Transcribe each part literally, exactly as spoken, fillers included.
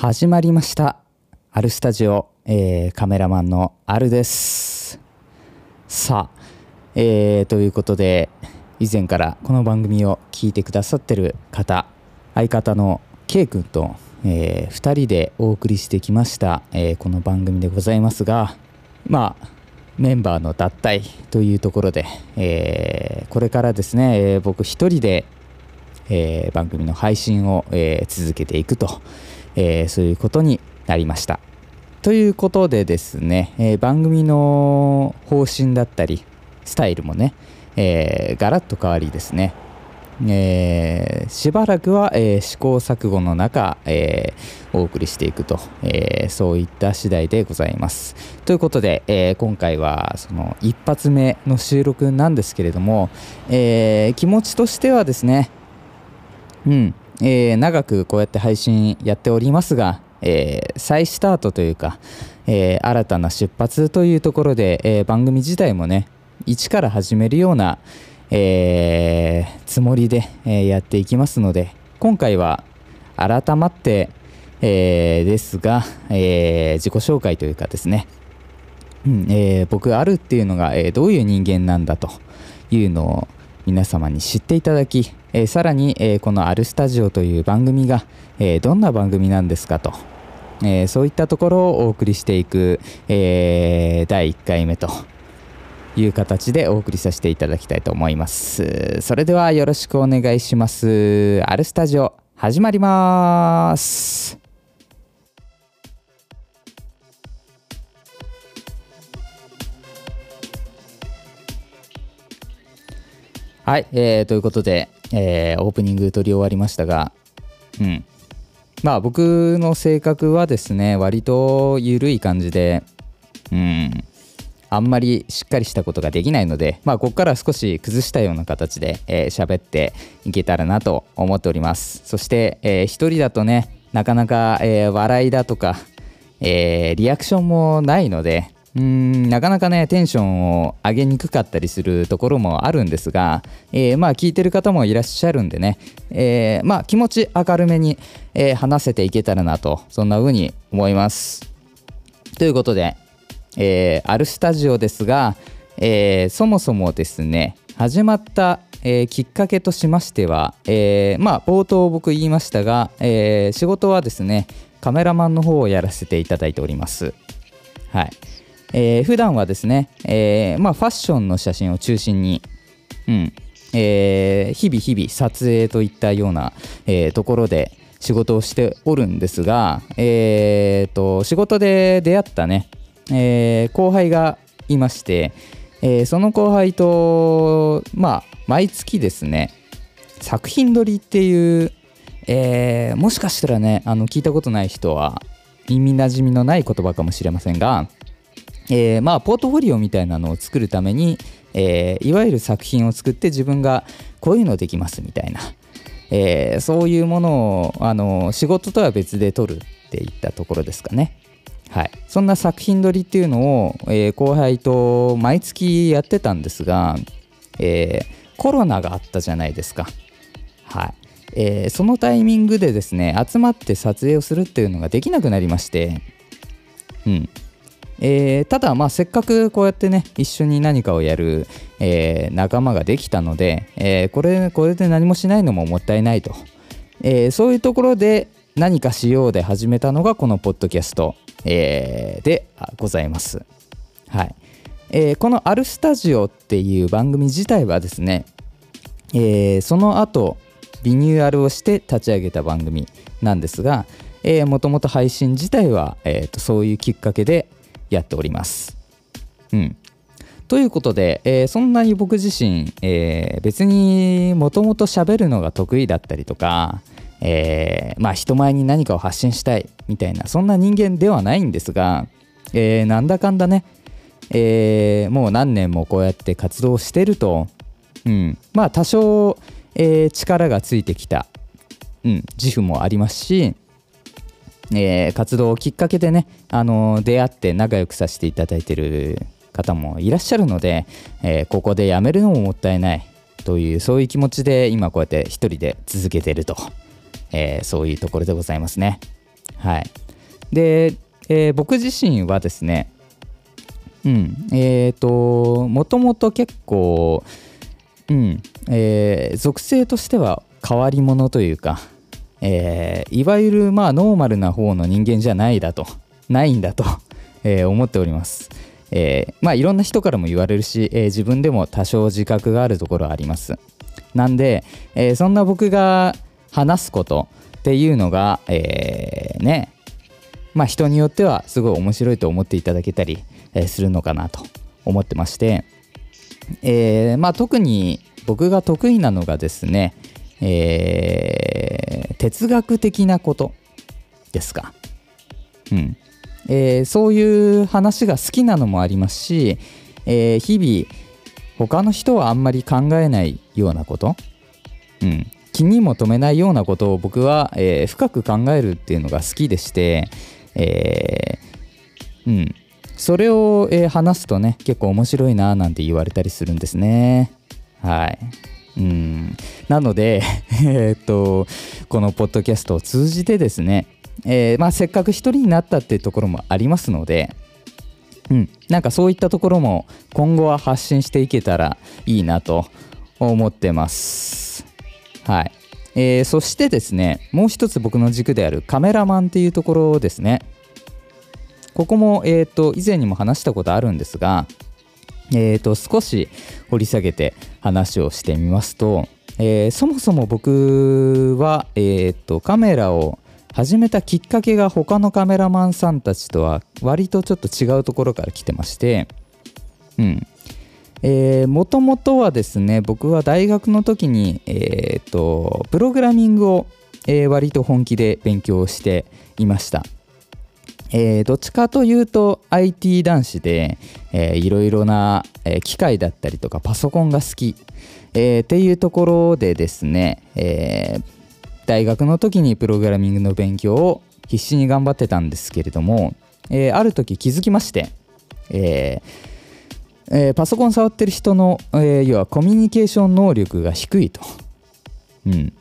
始まりましたアルスタジオ、えー、カメラマンのアルです。さあ、えー、ということで、以前からこの番組を聞いてくださってる方、相方の K 君と、えー、ふたりでお送りしてきました、えー、この番組でございますが、まあメンバーの脱退というところで、えー、これからですね、えー、僕一人で、えー、番組の配信を、えー、続けていくと、えー、そういうことになりました。ということでですね、えー、番組の方針だったりスタイルもね、えー、ガラッと変わりですね、えー、しばらくは、えー、試行錯誤の中、えー、お送りしていくと、えー、そういった次第でございます。ということで、えー、今回はその一発目の収録なんですけれども、えー、気持ちとしてはですね、うん、えー、長くこうやって配信やっておりますが、えー、再スタートというか、えー、新たな出発というところで、えー、番組自体もね、一から始めるようなえー、つもりで、えー、やっていきますので、今回は改まって、えー、ですが、えー、自己紹介というかですね、うんえー、僕あるっていうのが、えー、どういう人間なんだというのを皆様に知っていただき、えー、さらに、えー、このあるスタジオという番組が、えー、どんな番組なんですかと、えー、そういったところをお送りしていく、えー、だいいっかいめという形でお送りさせていただきたいと思います。それではよろしくお願いします。アルスタジオ始まります。はい、えー、ということで、えー、オープニング撮り終わりましたが、うん、まあ僕の性格はですね、割と緩い感じで、うんあんまりしっかりしたことができないので、まあ、ここから少し崩したような形でえー、喋っていけたらなと思っております。そして、えー、一人だとね、なかなか、えー、笑いだとか、えー、リアクションもないので、うーんなかなかねテンションを上げにくかったりするところもあるんですが、えー、まあ聞いてる方もいらっしゃるんでね、えー、まあ気持ち明るめに、えー、話せていけたらなと、そんな風に思います。ということで。えー、あるスタジオですが、えー、そもそもですね始まった、えー、きっかけとしましては、えー、まあ冒頭僕言いましたが、えー、仕事はですねカメラマンの方をやらせていただいております。はい、えー、普段はですね、えー、まあファッションの写真を中心に、うんえー、日々日々撮影といったような、えー、ところで仕事をしておるんですが、えー、と仕事で出会ったねえー、後輩がいまして、えー、その後輩と、まあ、毎月ですね作品撮りっていう、えー、もしかしたらねあの聞いたことない人は耳なじみのない言葉かもしれませんが、えーまあ、ポートフォリオみたいなのを作るために、えー、いわゆる作品を作って自分がこういうのできますみたいな、えー、そういうものをあの仕事とは別で撮るっていったところですかね。はい、そんな作品撮りっていうのを、えー、後輩と毎月やってたんですが、えー、コロナがあったじゃないですか。はいえー、そのタイミングでですね集まって撮影をするっていうのができなくなりまして、うんえー、ただまあせっかくこうやってね一緒に何かをやる、えー、仲間ができたので、えー、これ、これで何もしないのももったいないと、えー、そういうところで何かしようで始めたのがこのポッドキャスト、えー、でございます。はいえー、この「あるスタジオ」っていう番組自体はですね、えー、その後リニューアルをして立ち上げた番組なんですが、えー、もともと配信自体は、えー、とそういうきっかけでやっております。うん、ということで、えー、そんなに僕自身、えー、別にもともと喋るのが得意だったりとかえー、まあ人前に何かを発信したいみたいなそんな人間ではないんですが、えー、なんだかんだね、えー、もう何年もこうやって活動してると、うん、まあ多少、えー、力がついてきた、うん、自負もありますし、えー、活動をきっかけでね、あのー、出会って仲良くさせていただいてる方もいらっしゃるので、えー、ここでやめるのももったいないというそういう気持ちで今こうやって一人で続けてると。えー、そういうところでございますね。はい。で、えー、僕自身はですね、うん、えっと、もともと結構、うん、えー、属性としては変わり者というか、えー、いわゆるまあノーマルな方の人間じゃないだと、ないんだと、えー、思っております。えー、まあいろんな人からも言われるし、えー、自分でも多少自覚があるところはあります。なんで、えー、そんな僕が話すことっていうのが、えー、ね、まあ人によってはすごい面白いと思っていただけたり、えー、するのかなと思ってまして、えー、まあ特に僕が得意なのがですね、えー、哲学的なことですか、うんえー、そういう話が好きなのもありますし、えー、日々他の人はあんまり考えないようなこと、うん、気にも留めないようなことを僕は、えー、深く考えるっていうのが好きでして、えーうん、それを、えー、話すとね結構面白いななんて言われたりするんですね。はいうん、なのでえっとこのポッドキャストを通じてですね、えーまあ、せっかく一人になったっていうところもありますので、うん、なんかそういったところも今後は発信していけたらいいなと思ってます。はい、えー、そしてですねもう一つ僕の軸であるカメラマンっていうところですね。ここもえっと以前にも話したことあるんですがえー、と少し掘り下げて話をしてみますと、えー、そもそも僕は、えー、とカメラを始めたきっかけが他のカメラマンさんたちとは割とちょっと違うところから来てまして、うんえー、元々はですね僕は大学の時に、えー、とプログラミングを、えー、割と本気で勉強していました。えー、どっちかというと アイティー 男子で、えー、いろいろな、えー、機械だったりとかパソコンが好き、えー、っていうところでですね、えー、大学の時にプログラミングの勉強を必死に頑張ってたんですけれども、えー、ある時気づきまして、えーえー、パソコン触ってる人の、えー、要はコミュニケーション能力が低いと、うん、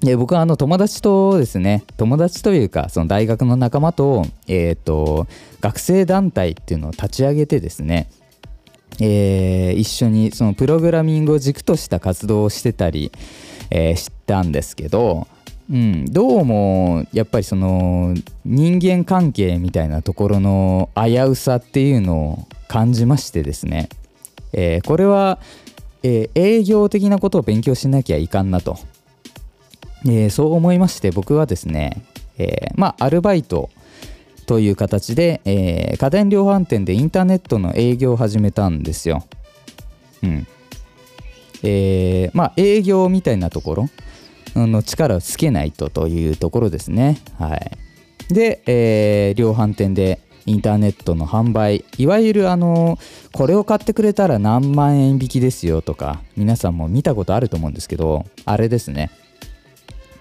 で僕はあの友達とですね友達というかその大学の仲間と、えーと学生団体っていうのを立ち上げてですね、えー、一緒にそのプログラミングを軸とした活動をしてたり、えー、したんですけど、うん、どうもやっぱりその人間関係みたいなところの危うさっていうのを感じましてですね、えー、これは、えー、営業的なことを勉強しなきゃいかんなと。えー、そう思いまして僕はですね、えー、まあアルバイトという形で、えー、家電量販店でインターネットの営業を始めたんですよ。うん。えー、まあ営業みたいなところの力をつけないとというところですね。はい。で、えー、量販店でインターネットの販売、いわゆるあのこれを買ってくれたら何万円引きですよとか、皆さんも見たことあると思うんですけど、あれですね。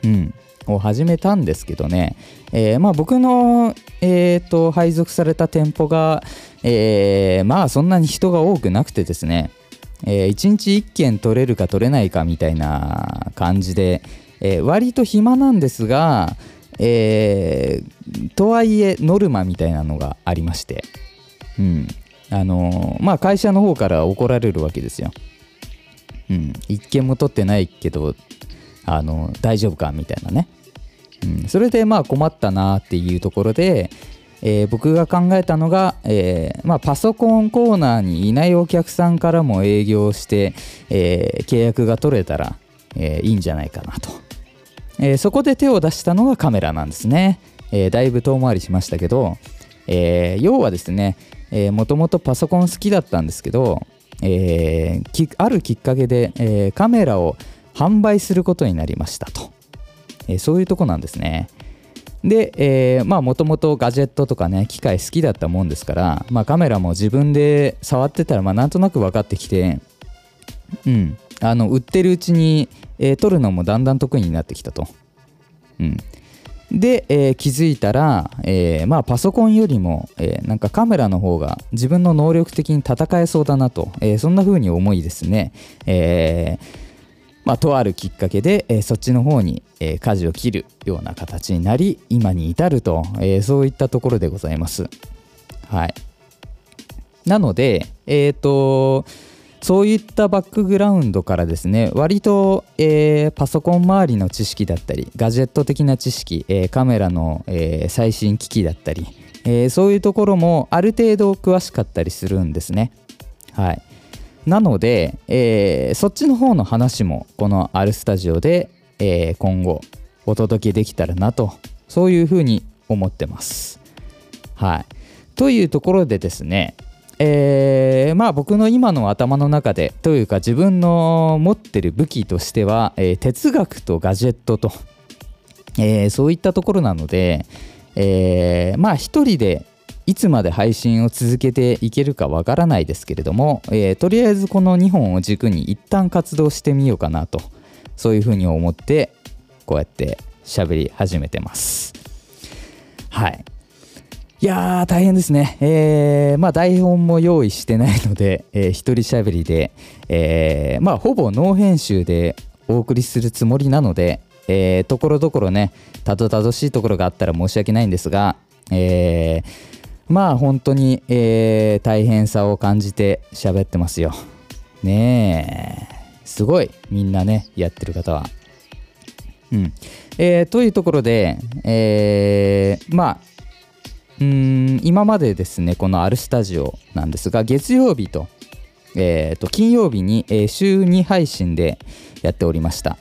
うん、を始めたんですけどね、えーまあ、僕の、えー、と配属された店舗が、えー、まあそんなに人が多くなくてですね、えー、いちにちいっけん取れるか取れないかみたいな感じで、えー、割と暇なんですが、えー、とはいえノルマみたいなのがありまして、うんあのーまあ、会社の方から怒られるわけですよ、うん、いっけんも取ってないけどあの大丈夫かみたいなね、うん、それでまあ困ったなっていうところで、えー、僕が考えたのが、えーまあ、パソコンコーナーにいないお客さんからも営業して、えー、契約が取れたら、えー、いいんじゃないかなと、えー、そこで手を出したのがカメラなんですね。えー、だいぶ遠回りしましたけど、えー、要はですね、えー、もともとパソコン好きだったんですけど、えー、きあるきっかけで、えー、カメラを販売することになりましたと、えー、そういうとこなんですね。で、えー、まあもともとガジェットとかね機械好きだったもんですから、まあ、カメラも自分で触ってたらまあなんとなく分かってきて、うん、あの売ってるうちに、えー、撮るのもだんだん得意になってきたと、うん、で、えー、気づいたら、えー、まあパソコンよりも、えー、なんかカメラの方が自分の能力的に戦えそうだなと、えー、そんな風に思いですね、えーまあ、とあるきっかけで、えー、そっちの方に、えー、舵を切るような形になり、今に至ると、えー、そういったところでございます。はい。なので、えーと、そういったバックグラウンドからですね、割と、えー、パソコン周りの知識だったり、ガジェット的な知識、えー、カメラの、えー、最新機器だったり、えー、そういうところもある程度詳しかったりするんですね。はい。なので、えー、そっちの方の話もこの アール スタジオで、えー、今後お届けできたらなと、そういうふうに思ってます。はい。というところでですね、えー、まあ僕の今の頭の中でというか自分の持ってる武器としては、えー、哲学とガジェットと、えー、そういったところなので、えー、まあ一人でいつまで配信を続けていけるかわからないですけれども、えー、とりあえずこのにほんを軸に一旦活動してみようかなと、そういうふうに思ってこうやって喋り始めてます。はい。いやー大変ですね。えー、まあ台本も用意してないので、えー、一人喋りで、えー、まあほぼノー編集でお送りするつもりなので、えー、ところどころね、たどたどしいところがあったら申し訳ないんですが、えーまあ本当に、えー、大変さを感じて喋ってますよ。ねえ、すごいみんなねやってる方は。うん。えー、というところで、えー、まあうーん今までですねこの アール スタジオなんですが、月曜日と、えー、と金曜日に、えー、週に配信でやっておりました。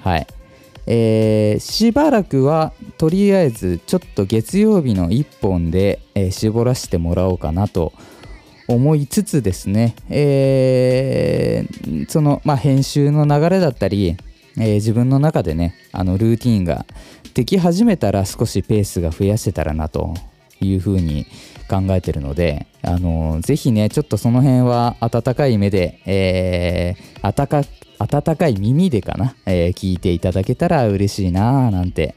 はい。えー、しばらくはとりあえずちょっと月曜日のいっぽんで、えー、絞らせてもらおうかなと思いつつですね、えー、その、まあ、編集の流れだったり、えー、自分の中でねあのルーティーンができ始めたら少しペースが増やせたらなというふうに考えてるので、あのー、ぜひねちょっとその辺は温かい目で、えー、温かく温かい耳でかな、えー、聞いていただけたら嬉しいなぁなんて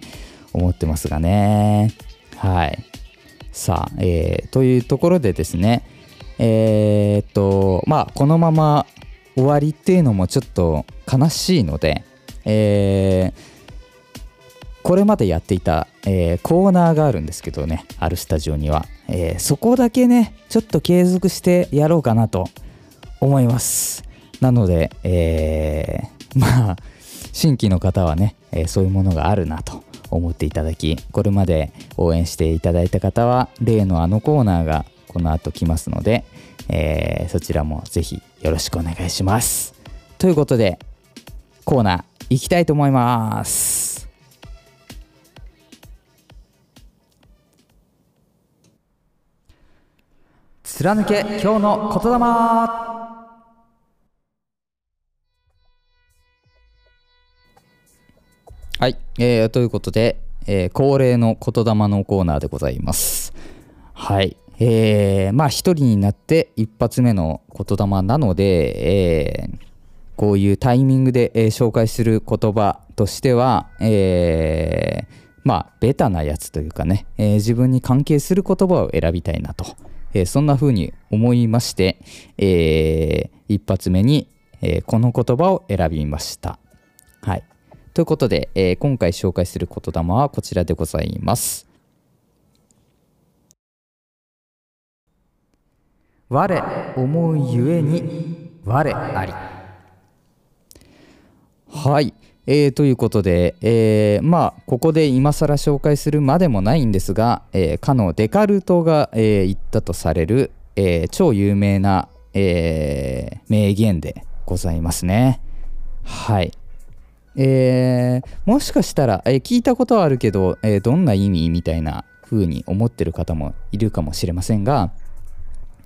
思ってますがね。はい。さあ、えー、というところでですね、えー、っとまあこのまま終わりっていうのもちょっと悲しいので、えー、これまでやっていた、えー、コーナーがあるんですけどね、あるスタジオには、えー、そこだけねちょっと継続してやろうかなと思います。なので、えー、まあ新規の方はね、えー、そういうものがあるなと思っていただき、これまで応援していただいた方は例のあのコーナーがこの後来ますので、えー、そちらもぜひよろしくお願いします。ということでコーナー行きたいと思います。貫け今日の言霊。はい、えー、ということで、えー、恒例の言霊のコーナーでございます。はい、えー、まあ一人になって一発目の言霊なので、えー、こういうタイミングで、えー、紹介する言葉としては、えー、まあベタなやつというかね、えー、自分に関係する言葉を選びたいなと、えー、そんな風に思いまして、えー、一発目に、えー、この言葉を選びました。はい。ということで、えー、今回紹介する言霊はこちらでございます。我思うゆえに我あり。はい、えー、ということで、えー、まあここで今更紹介するまでもないんですが、えー、かのデカルトが、えー、言ったとされる、えー、超有名な、えー、名言でございますね。はい。えー、もしかしたら、えー、聞いたことはあるけど、えー、どんな意味みたいな風に思ってる方もいるかもしれませんが、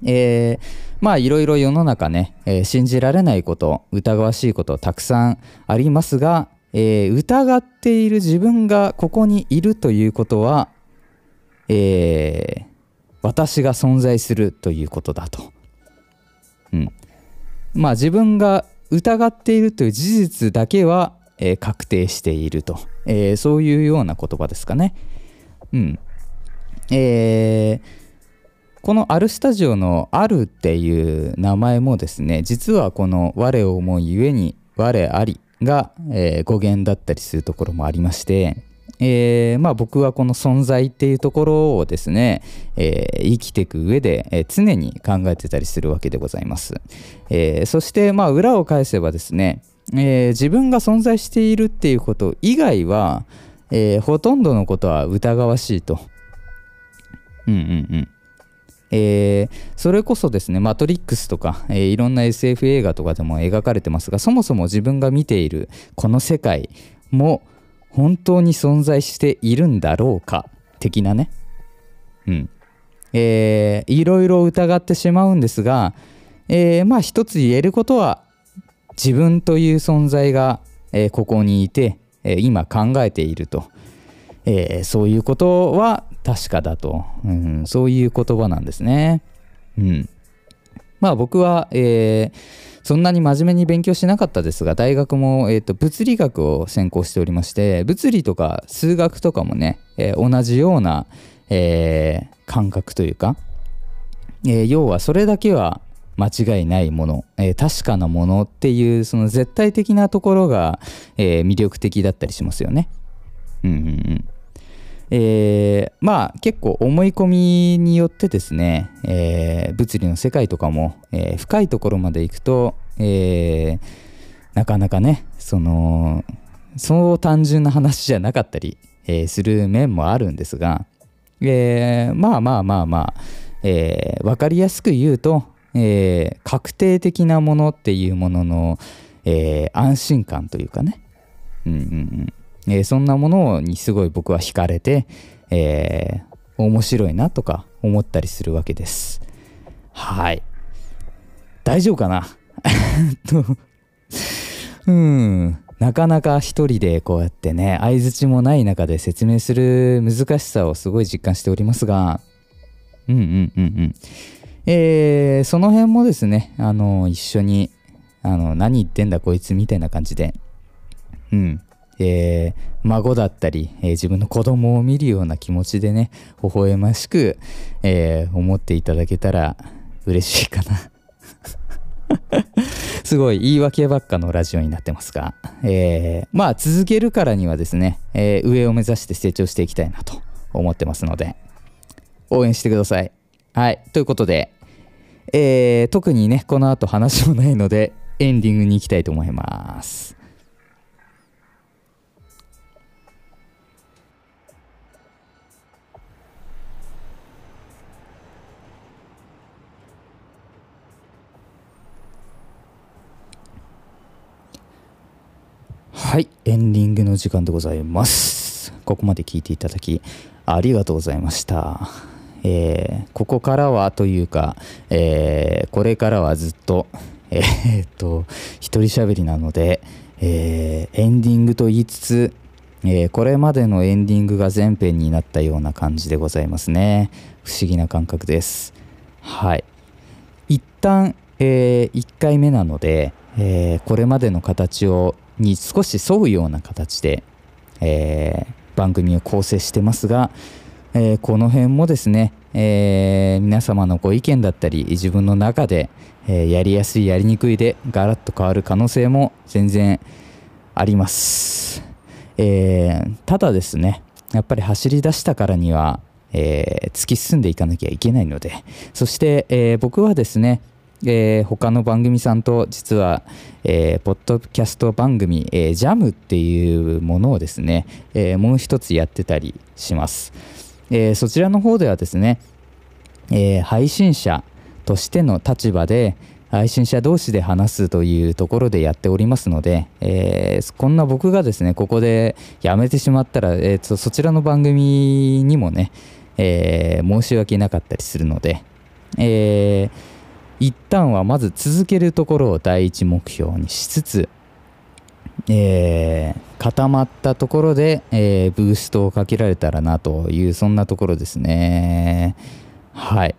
えー、まあいろいろ世の中ね、えー、信じられないこと疑わしいことたくさんありますが、えー、疑っている自分がここにいるということは、えー、私が存在するということだと、うん、まあ自分が疑っているという事実だけはえー、確定していると、えー、そういうような言葉ですかね。うん。えー、この「あるスタジオ」の「ある」っていう名前もですね、実はこの「我を思うゆえに我ありが、えー、語源だったりするところもありまして、えーまあ、僕はこの存在っていうところをですね、えー、生きていく上で、えー、常に考えてたりするわけでございます。えー、そしてまあ裏を返せばですね、えー、自分が存在しているっていうこと以外は、えー、ほとんどのことは疑わしいと。うんうんうん。えー、それこそですね、マトリックスとか、えー、いろんな エスエフ 映画とかでも描かれてますが、そもそも自分が見ているこの世界も本当に存在しているんだろうか的なね、うんえー、いろいろ疑ってしまうんですが、えー、まあ一つ言えることは、自分という存在が、えー、ここにいて、えー、今考えていると、えー、そういうことは確かだと、うん、そういう言葉なんですね。うん、まあ僕は、えー、そんなに真面目に勉強しなかったですが、大学も、えーと、物理学を専攻しておりまして、物理とか数学とかもね、えー、同じような、えー、感覚というか、えー、要はそれだけは間違いないもの、えー、確かなものっていう、その絶対的なところが、えー、魅力的だったりしますよね。うんうんうんえー、まあ結構思い込みによってですね、えー、物理の世界とかも、えー、深いところまで行くと、えー、なかなかね、そのそう単純な話じゃなかったり、えー、する面もあるんですが、えー、まあまあまあまあ、えー、分かりやすく言うと、えー、確定的なものっていうものの、えー、安心感というかね、うんうんうんえー、そんなものにすごい僕は惹かれて、えー、面白いなとか思ったりするわけです。はい。大丈夫かなとうん。なかなか一人でこうやってね、相槌もない中で説明する難しさをすごい実感しておりますが、うんうんうんうん。えー、その辺もですね、あの、一緒に、あの、何言ってんだこいつみたいな感じで、うん。えー、孫だったり、えー、自分の子供を見るような気持ちでね、微笑ましく、えー、思っていただけたら嬉しいかなすごい言い訳ばっかのラジオになってますが、えー、まあ続けるからにはですね、えー、上を目指して成長していきたいなと思ってますので、応援してください。はい、ということで、えー、特にねこの後話もないのでエンディングに行きたいと思います。はい、エンディングの時間でございます。ここまで聞いていただきありがとうございました。えー、ここからはというか、えー、これからはずっと、えー、っと、一人喋りなので、えー、エンディングと言いつつ、えー、これまでのエンディングが前編になったような感じでございますね。不思議な感覚です。はい。一旦、えー、いっかいめなので、えー、これまでの形をに少し沿うような形で、えー、番組を構成してますが、えー、この辺もですね、えー、皆様のご意見だったり、自分の中で、えー、やりやすいやりにくいでガラッと変わる可能性も全然あります、えー、ただですね、やっぱり走り出したからには、えー、突き進んでいかなきゃいけないので、そして、えー、僕はですねえー、他の番組さんと実は、えー、ポッドキャスト番組、えー、ジャムっていうものをですね、えー、もう一つやってたりします、えー、そちらの方ではですね、えー、配信者としての立場で配信者同士で話すというところでやっておりますので、えー、こんな僕がですねここでやめてしまったら、えー、そ, そちらの番組にもね、えー、申し訳なかったりするので、えー一旦はまず続けるところを第一目標にしつつ、えー、固まったところで、えー、ブーストをかけられたらなという、そんなところですね。はい、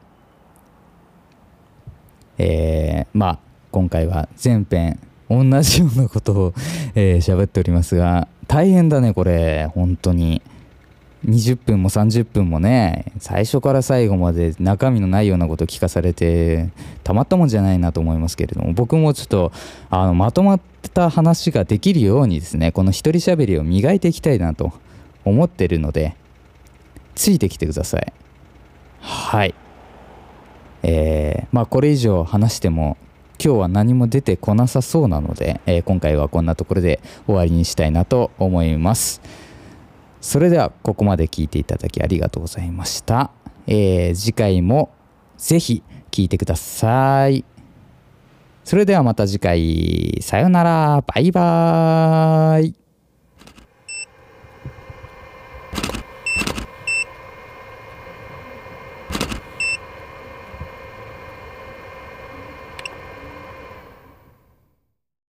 えー、まあ今回は前編同じようなことを喋、えー、っておりますが、大変だねこれ本当に。にじゅっぷんもさんじゅっぷんもね、最初から最後まで中身のないようなことを聞かされてたまったもんじゃないなと思いますけれども、僕もちょっとあのまとまった話ができるようにですね、この一人喋りを磨いていきたいなと思ってるのでついてきてください。はい、えー、まあこれ以上話しても今日は何も出てこなさそうなので、えー、今回はこんなところで終わりにしたいなと思います。それではここまで聞いていただきありがとうございました、えー、次回もぜひ聞いてください。それではまた次回、さよなら、バイバーイ。